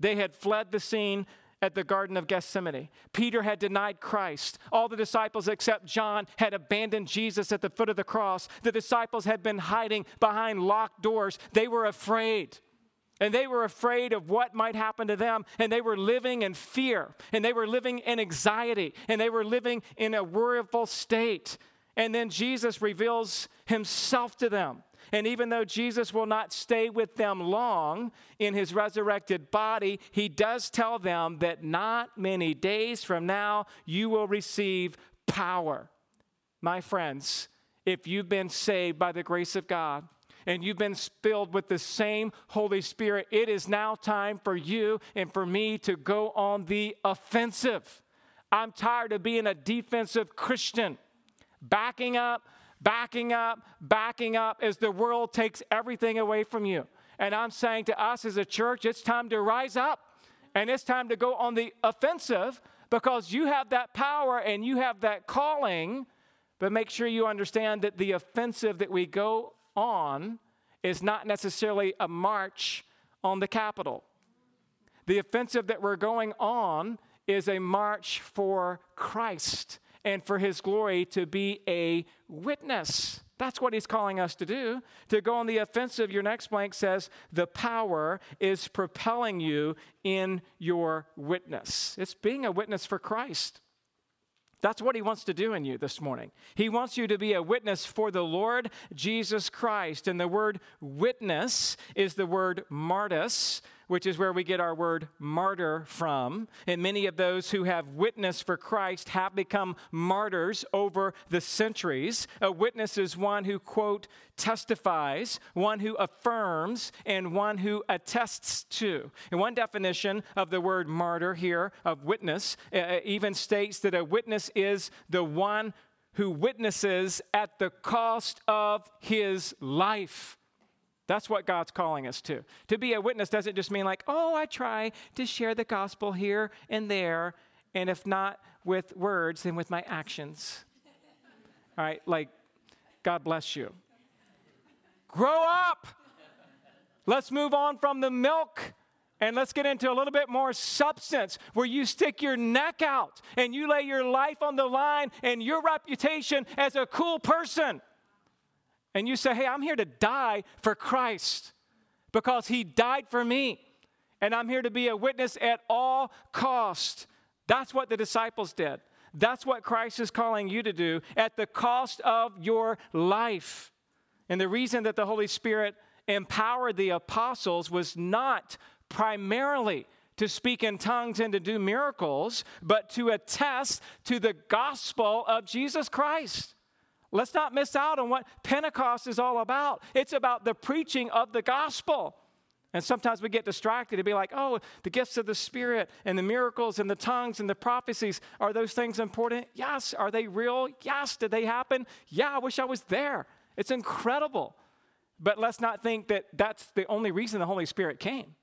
They had fled the scene at the Garden of Gethsemane. Peter had denied Christ. All the disciples except John had abandoned Jesus at the foot of the cross. The disciples had been hiding behind locked doors. They were afraid. And they were afraid of what might happen to them, and they were living in fear, and they were living in anxiety, and they were living in a worryful state. And then Jesus reveals Himself to them. And even though Jesus will not stay with them long in His resurrected body, He does tell them that not many days from now you will receive power. My friends, if you've been saved by the grace of God, and you've been filled with the same Holy Spirit, it is now time for you and for me to go on the offensive. I'm tired of being a defensive Christian. Backing up as the world takes everything away from you. And I'm saying to us as a church, it's time to rise up. And it's time to go on the offensive because you have that power and you have that calling. But make sure you understand that the offensive that we go on is not necessarily a march on the Capitol. The offensive that we're going on is a march for Christ and for his glory to be a witness. That's what he's calling us to do. To go on the offensive, your next blank says, the power is propelling you in your witness. It's being a witness for Christ. That's what he wants to do in you this morning. He wants you to be a witness for the Lord Jesus Christ. And the word witness is the word martys, which is where we get our word martyr from. And many of those who have witnessed for Christ have become martyrs over the centuries. A witness is one who, quote, testifies, one who affirms, and one who attests to. And one definition of the word martyr here, of witness, even states that a witness is the one who witnesses at the cost of his life. That's what God's calling us to. To be a witness doesn't just mean like, oh, I try to share the gospel here and there, and if not with words, then with my actions. All right, like, God bless you. Grow up. Let's move on from the milk, and let's get into a little bit more substance where you stick your neck out, and you lay your life on the line and your reputation as a cool person. And you say, hey, I'm here to die for Christ because he died for me. And I'm here to be a witness at all cost. That's what the disciples did. That's what Christ is calling you to do at the cost of your life. And the reason that the Holy Spirit empowered the apostles was not primarily to speak in tongues and to do miracles, but to attest to the gospel of Jesus Christ. Let's not miss out on what Pentecost is all about. It's about the preaching of the gospel. And sometimes we get distracted to be like, oh, the gifts of the Spirit and the miracles and the tongues and the prophecies, are those things important? Yes. Are they real? Yes. Did they happen? Yeah, I wish I was there. It's incredible. But let's not think that that's the only reason the Holy Spirit came.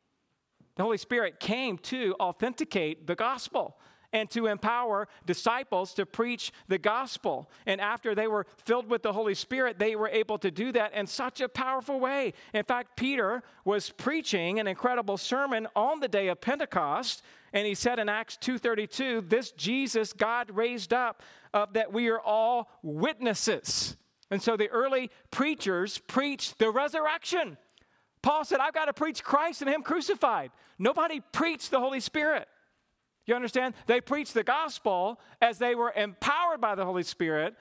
The Holy Spirit came to authenticate the gospel and to empower disciples to preach the gospel. And after they were filled with the Holy Spirit, they were able to do that in such a powerful way. In fact, Peter was preaching an incredible sermon on the day of Pentecost, and he said in Acts 2:32, this Jesus God raised up, of that we are all witnesses. And so the early preachers preached the resurrection. Paul said, I've got to preach Christ and him crucified. Nobody preached the Holy Spirit. You understand? They preached the gospel as they were empowered by the Holy Spirit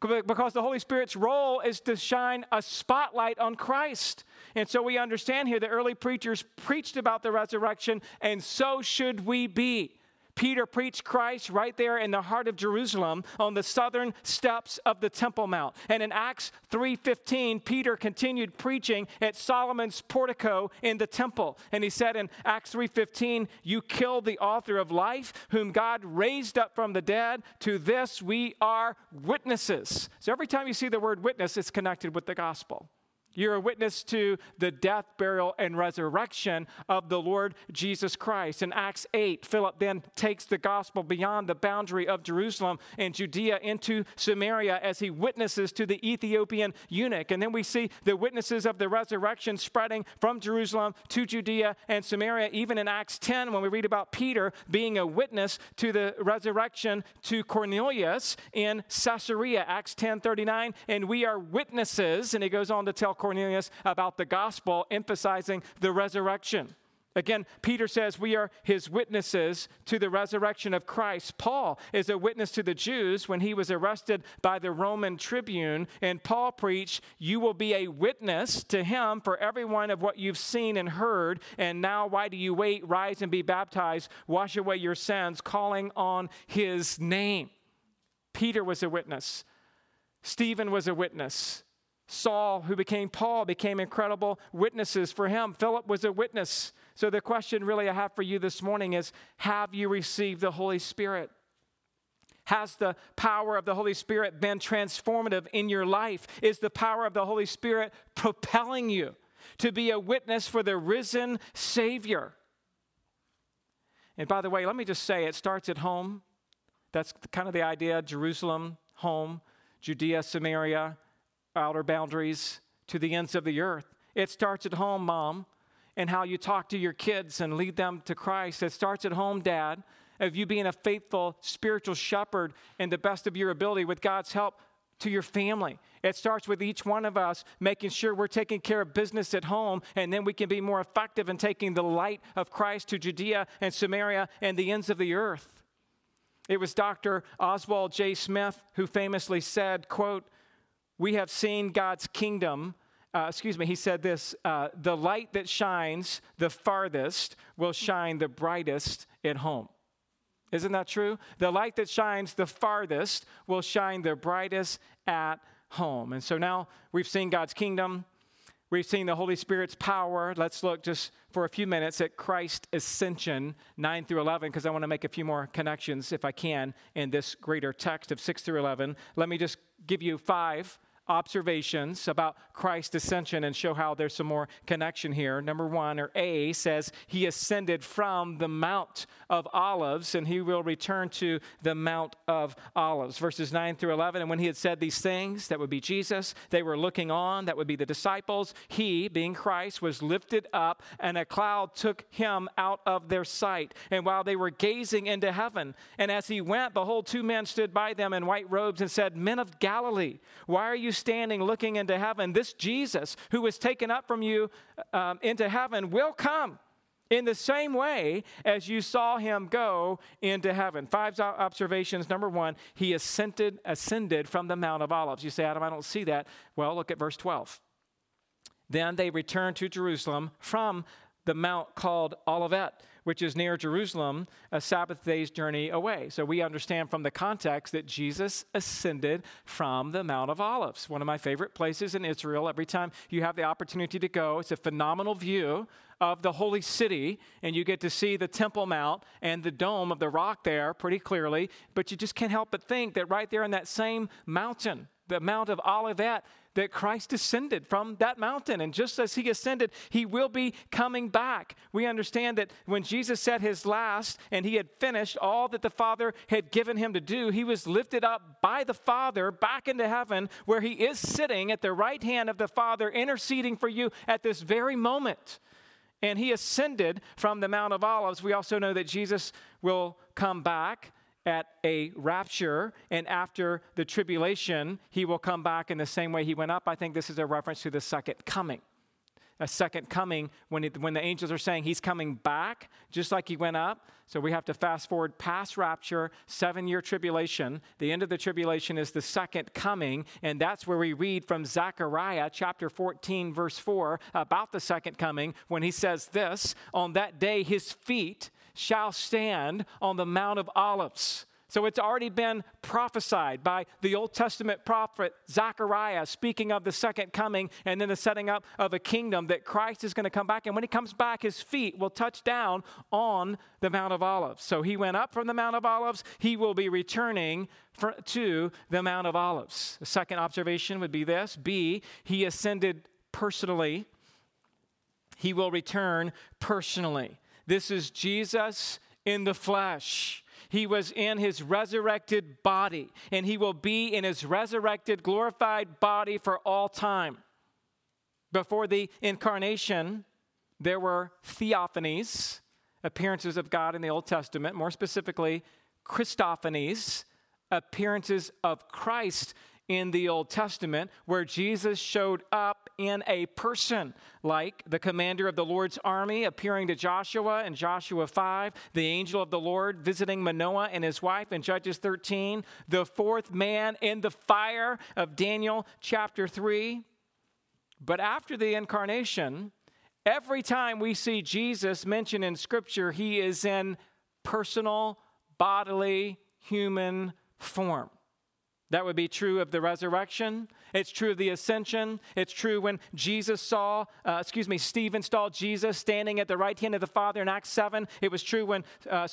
because the Holy Spirit's role is to shine a spotlight on Christ. And so we understand here the early preachers preached about the resurrection, and so should we be. Peter preached Christ right there in the heart of Jerusalem on the southern steps of the Temple Mount. And in Acts 3:15, Peter continued preaching at Solomon's portico in the temple. And he said in Acts 3:15, you killed the author of life, whom God raised up from the dead. To this we are witnesses. So every time you see the word witness, it's connected with the gospel. You're a witness to the death, burial, and resurrection of the Lord Jesus Christ. In Acts 8, Philip then takes the gospel beyond the boundary of Jerusalem and Judea into Samaria as he witnesses to the Ethiopian eunuch. And then we see the witnesses of the resurrection spreading from Jerusalem to Judea and Samaria. Even in Acts 10, when we read about Peter being a witness to the resurrection to Cornelius in Caesarea, Acts 10:39, and we are witnesses. And he goes on to tell Cornelius about the gospel, emphasizing the resurrection. Again, Peter says we are his witnesses to the resurrection of Christ. Paul is a witness to the Jews when he was arrested by the Roman tribune, and Paul preached, you will be a witness to him for everyone of what you've seen and heard, and now why do you wait? Rise and be baptized, wash away your sins, calling on his name. Peter was a witness. Stephen was a witness. Saul, who became Paul, became incredible witnesses for him. Philip was a witness. So the question really I have for you this morning is, have you received the Holy Spirit? Has the power of the Holy Spirit been transformative in your life? Is the power of the Holy Spirit propelling you? to be a witness for the risen Savior. And by the way, let me just say, it starts at home. That's kind of the idea, Jerusalem, home, Judea, Samaria, outer boundaries, to the ends of the earth. It starts at home, Mom, and how you talk to your kids and lead them to Christ. It starts at home, Dad, of you being a faithful spiritual shepherd in the best of your ability with God's help to your family. It starts with each one of us making sure we're taking care of business at home, and then we can be more effective in taking the light of Christ to Judea and Samaria and the ends of the earth. It was Dr. Oswald J. Smith who famously said, quote, "We have seen God's kingdom," he said this, "the light that shines the farthest will shine the brightest at home." Isn't that true? The light that shines the farthest will shine the brightest at home. And so now we've seen God's kingdom. We've seen the Holy Spirit's power. Let's look just for a few minutes at Christ's ascension, 9 through 11, because I want to make a few more connections, if I can, in this greater text of 6 through 11. Let me just give you 5 observations about Christ's ascension and show how there's some more connection here. Number 1, or A, says he ascended from the Mount of Olives, and he will return to the Mount of Olives. Verses 9 through 11, and when he had said these things, that would be Jesus, they were looking on, that would be the disciples. He, being Christ, was lifted up, and a cloud took him out of their sight. And while they were gazing into heaven, and as he went, behold, 2 men stood by them in white robes and said, "Men of Galilee, why are you standing looking into heaven? This Jesus who was taken up from you into heaven will come in the same way as you saw him go into heaven." 5 observations. Number 1, he ascended from the Mount of Olives. You say, "Adam, I don't see that." Well, look at verse 12. Then they returned to Jerusalem from the mount called Olivet, which is near Jerusalem, a Sabbath day's journey away. So we understand from the context that Jesus ascended from the Mount of Olives, one of my favorite places in Israel. Every time you have the opportunity to go, it's a phenomenal view of the holy city, and you get to see the Temple Mount and the dome of the rock there pretty clearly, but you just can't help but think that right there in that same mountain, the Mount of Olivet, that Christ descended from that mountain. And just as he ascended, he will be coming back. We understand that when Jesus said his last and he had finished all that the Father had given him to do, he was lifted up by the Father back into heaven, where he is sitting at the right hand of the Father, interceding for you at this very moment. And he ascended from the Mount of Olives. We also know that Jesus will come back at a rapture, and after the tribulation, he will come back in the same way he went up. I think this is a reference to the second coming. A second coming, when the angels are saying he's coming back, just like he went up. So we have to fast forward past rapture, 7-year tribulation. The end of the tribulation is the second coming, and that's where we read from Zechariah chapter 14, verse 4, about the second coming, when he says this, "On that day his feet shall stand on the Mount of Olives." So it's already been prophesied by the Old Testament prophet Zechariah, speaking of the second coming and then the setting up of a kingdom, that Christ is going to come back. And when he comes back, his feet will touch down on the Mount of Olives. So he went up from the Mount of Olives. He will be returning to the Mount of Olives. The second observation would be this. B, he ascended personally. He will return personally. This is Jesus in the flesh. He was in his resurrected body, and he will be in his resurrected, glorified body for all time. Before the incarnation, there were theophanies, appearances of God in the Old Testament, more specifically, Christophanies, appearances of Christ in the Old Testament, where Jesus showed up in a person, like the commander of the Lord's army appearing to Joshua in Joshua 5, the angel of the Lord visiting Manoah and his wife in Judges 13, the fourth man in the fire of Daniel chapter 3. But after the incarnation, every time we see Jesus mentioned in Scripture, he is in personal, bodily, human form. That would be true of the resurrection. It's true of the ascension. It's true when Stephen saw Jesus standing at the right hand of the Father in Acts 7. It was true when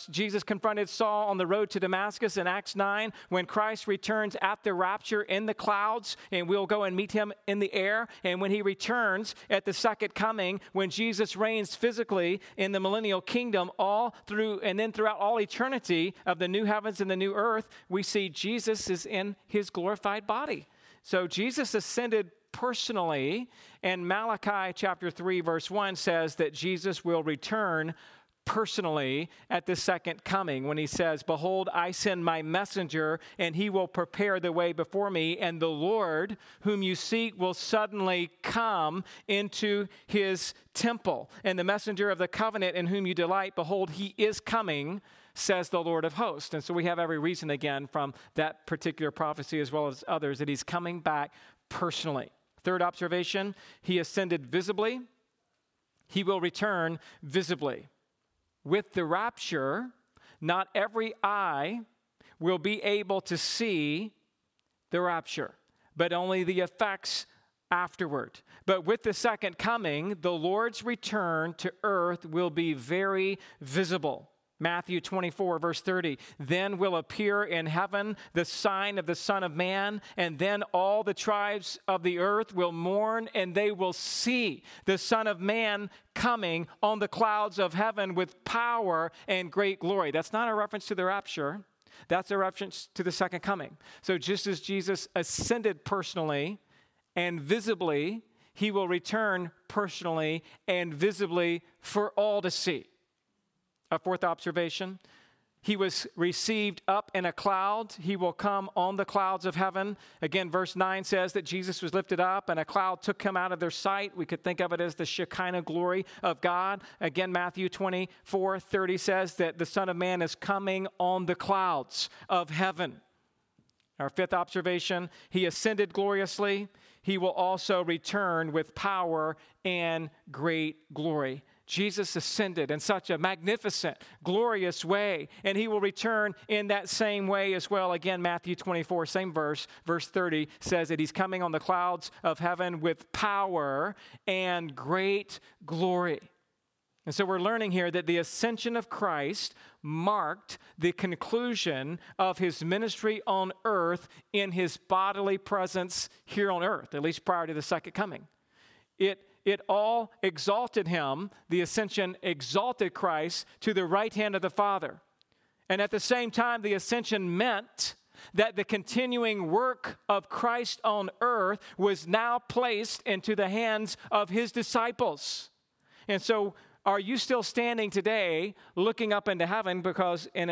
Jesus confronted Saul on the road to Damascus in Acts 9. When Christ returns at the rapture in the clouds, and we'll go and meet him in the air. And when he returns at the second coming, when Jesus reigns physically in the millennial kingdom, throughout all eternity of the new heavens and the new earth, we see Jesus is in his glorified body. So Jesus ascended personally, and Malachi chapter 3 verse 1 says that Jesus will return personally at the second coming when he says, "Behold, I send my messenger, and he will prepare the way before me, and the Lord whom you seek will suddenly come into his temple. And the messenger of the covenant in whom you delight, behold, he is coming, says the Lord of hosts." And so we have every reason again from that particular prophecy as well as others that he's coming back personally. Third observation, he ascended visibly. He will return visibly. With the rapture, not every eye will be able to see the rapture, but only the effects afterward. But with the second coming, the Lord's return to earth will be very visible. Matthew 24, verse 30, "Then will appear in heaven the sign of the Son of Man, and then all the tribes of the earth will mourn, and they will see the Son of Man coming on the clouds of heaven with power and great glory." That's not a reference to the rapture. That's a reference to the second coming. So just as Jesus ascended personally and visibly, he will return personally and visibly for all to see. A fourth observation, he was received up in a cloud. He will come on the clouds of heaven. Again, verse 9 says that Jesus was lifted up and a cloud took him out of their sight. We could think of it as the Shekinah glory of God. Again, Matthew 24:30 says that the Son of Man is coming on the clouds of heaven. Our fifth observation, he ascended gloriously. He will also return with power and great glory. Jesus ascended in such a magnificent, glorious way, and he will return in that same way as well. Again, Matthew 24, same verse, verse 30, says that he's coming on the clouds of heaven with power and great glory. And so we're learning here that the ascension of Christ marked the conclusion of his ministry on earth in his bodily presence here on earth, at least prior to the second coming. It all exalted him. The ascension exalted Christ to the right hand of the Father. And at the same time, the ascension meant that the continuing work of Christ on earth was now placed into the hands of his disciples. And so, are you still standing today looking up into heaven? Because in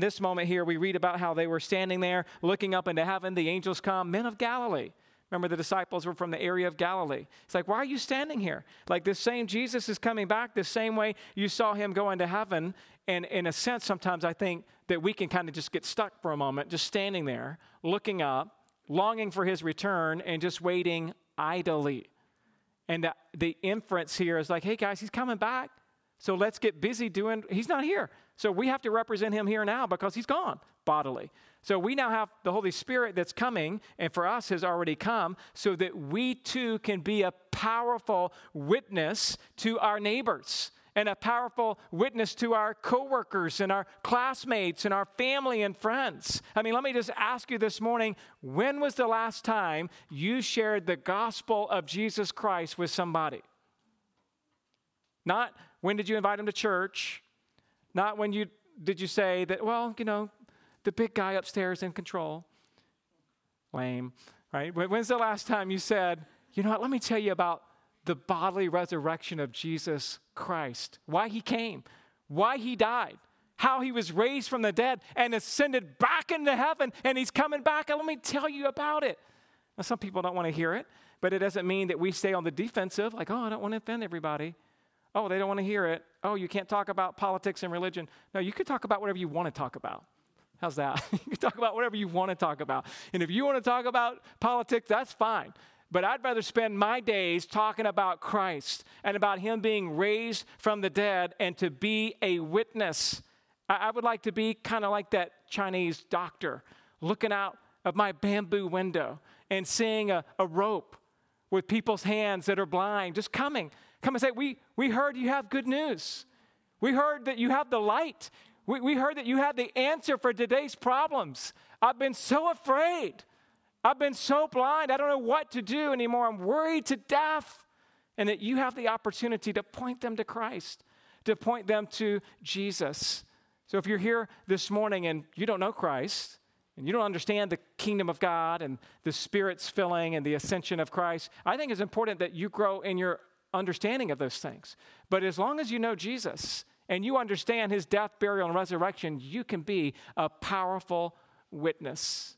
this moment here, we read about how they were standing there looking up into heaven. The angels come, men of Galilee. Remember, the disciples were from the area of Galilee. It's like, why are you standing here? Like, this same Jesus is coming back the same way you saw him go into heaven. And in a sense, sometimes I think that we can kind of just get stuck for a moment, just standing there, looking up, longing for his return, and just waiting idly. And the inference here is like, hey, guys, he's coming back. So let's get busy doing, he's not here. So we have to represent him here now because he's gone bodily. So we now have the Holy Spirit that's coming, and for us has already come, so that we too can be a powerful witness to our neighbors and a powerful witness to our coworkers and our classmates and our family and friends. I mean, let me just ask you this morning, when was the last time you shared the gospel of Jesus Christ with somebody? Not when did you invite him to church? Not when did you say that, well, you know, the big guy upstairs in control. Lame, right? When's the last time you said, you know what, let me tell you about the bodily resurrection of Jesus Christ, why he came, why he died, how he was raised from the dead and ascended back into heaven, and he's coming back, and let me tell you about it. Now, some people don't want to hear it, but it doesn't mean that we stay on the defensive, like, oh, I don't want to offend everybody. Oh, they don't want to hear it. Oh, you can't talk about politics and religion. No, you can talk about whatever you want to talk about. How's that? You can talk about whatever you want to talk about. And if you want to talk about politics, that's fine. But I'd rather spend my days talking about Christ and about him being raised from the dead and to be a witness. I would like to be kind of like that Chinese doctor looking out of my bamboo window and seeing a rope with people's hands that are blind, just come and say, we heard you have good news. We heard that you have the light. We heard that you have the answer for today's problems. I've been so afraid. I've been so blind. I don't know what to do anymore. I'm worried to death. And that you have the opportunity to point them to Christ, to point them to Jesus. So if you're here this morning and you don't know Christ, and you don't understand the kingdom of God and the Spirit's filling and the ascension of Christ, I think it's important that you grow in your understanding of those things. But as long as you know Jesus and you understand his death, burial, and resurrection, you can be a powerful witness.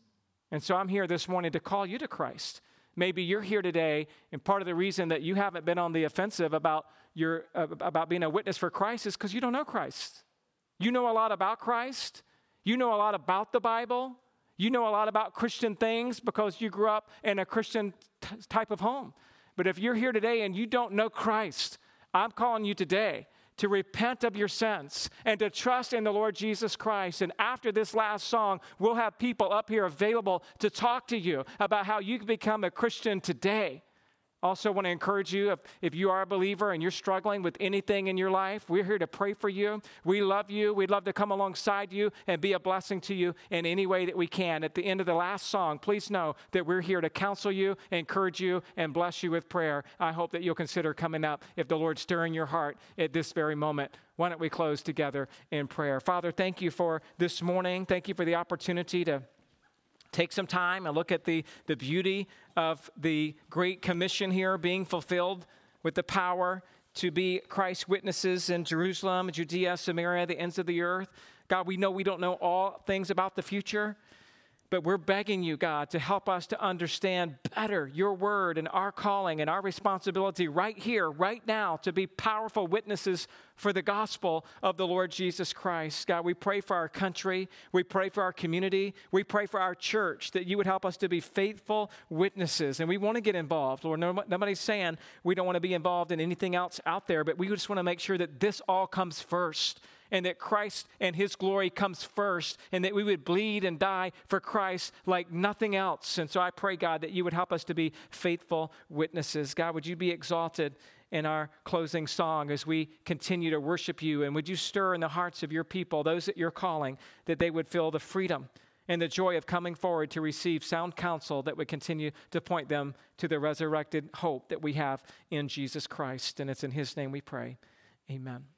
And so I'm here this morning to call you to Christ. Maybe you're here today, and part of the reason that you haven't been on the offensive about being a witness for Christ is because you don't know Christ. You know a lot about Christ. You know a lot about the Bible. You know a lot about Christian things because you grew up in a Christian type of home. But if you're here today and you don't know Christ, I'm calling you today to repent of your sins and to trust in the Lord Jesus Christ. And after this last song, we'll have people up here available to talk to you about how you can become a Christian today. Also want to encourage you, if you are a believer and you're struggling with anything in your life, we're here to pray for you. We love you. We'd love to come alongside you and be a blessing to you in any way that we can. At the end of the last song, please know that we're here to counsel you, encourage you, and bless you with prayer. I hope that you'll consider coming up if the Lord's stirring your heart at this very moment. Why don't we close together in prayer? Father, thank you for this morning. Thank you for the opportunity to take some time and look at the beauty of the Great Commission here being fulfilled with the power to be Christ's witnesses in Jerusalem, Judea, Samaria, the ends of the earth. God, we know we don't know all things about the future, but we're begging you, God, to help us to understand better your word and our calling and our responsibility right here, right now, to be powerful witnesses for the gospel of the Lord Jesus Christ. God, we pray for our country. We pray for our community. We pray for our church that you would help us to be faithful witnesses. And we want to get involved, Lord. Nobody's saying we don't want to be involved in anything else out there, but we just want to make sure that this all comes first, and that Christ and his glory comes first, and that we would bleed and die for Christ like nothing else. And so I pray, God, that you would help us to be faithful witnesses. God, would you be exalted in our closing song as we continue to worship you? And would you stir in the hearts of your people, those that you're calling, that they would feel the freedom and the joy of coming forward to receive sound counsel that would continue to point them to the resurrected hope that we have in Jesus Christ. And it's in his name we pray. Amen.